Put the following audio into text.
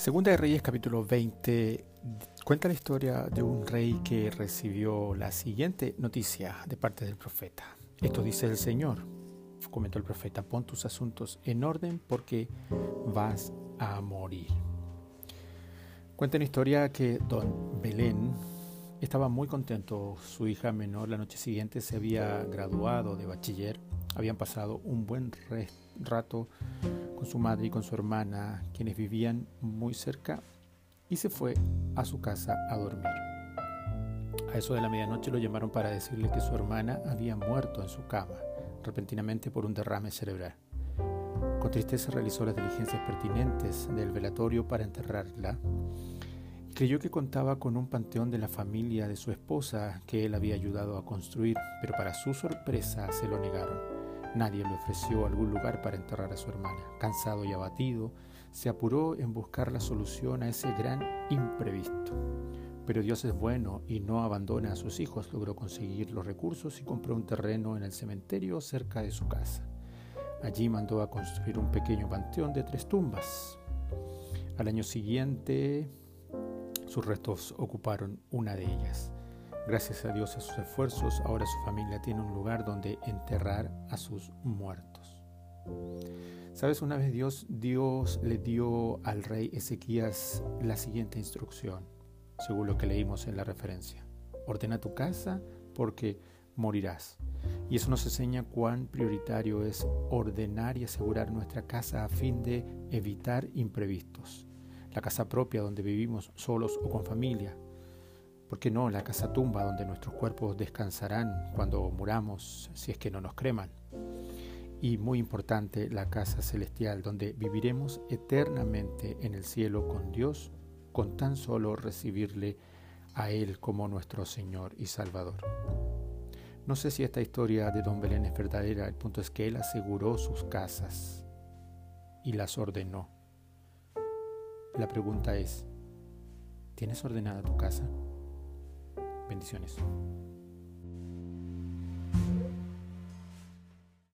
Segunda de Reyes capítulo 20 cuenta la historia de un rey que recibió la siguiente noticia de parte del profeta. Esto dice el Señor, comentó el profeta, pon tus asuntos en orden porque vas a morir. Cuenta una historia que don Belén estaba muy contento. Su hija menor la noche siguiente se había graduado de bachiller. Habían pasado un buen rato con su madre y con su hermana, quienes vivían muy cerca, y se fue a su casa a dormir. A eso de la medianoche lo llamaron para decirle que su hermana había muerto en su cama, repentinamente por un derrame cerebral. Con tristeza realizó las diligencias pertinentes del velatorio para enterrarla. Creyó que contaba con un panteón de la familia de su esposa que él había ayudado a construir, pero para su sorpresa se lo negaron. Nadie le ofreció algún lugar para enterrar a su hermana. Cansado y abatido, se apuró en buscar la solución a ese gran imprevisto. Pero Dios es bueno y no abandona a sus hijos. Logró conseguir los recursos y compró un terreno en el cementerio cerca de su casa. Allí mandó a construir un pequeño panteón de 3 tumbas. Al año siguiente, sus restos ocuparon una de ellas. Gracias a Dios y a sus esfuerzos, ahora su familia tiene un lugar donde enterrar a sus muertos. ¿Sabes? Una vez Dios le dio al rey Ezequías la siguiente instrucción, según lo que leímos en la referencia. Ordena tu casa porque morirás. Y eso nos enseña cuán prioritario es ordenar y asegurar nuestra casa a fin de evitar imprevistos. La casa propia donde vivimos solos o con familia. ¿Por qué no la casa tumba donde nuestros cuerpos descansarán cuando muramos, si es que no nos creman? Y muy importante, la casa celestial donde viviremos eternamente en el cielo con Dios, con tan solo recibirle a Él como nuestro Señor y Salvador. No sé si esta historia de don Belén es verdadera. El punto es que él aseguró sus casas y las ordenó. La pregunta es, ¿tienes ordenada tu casa? Bendiciones.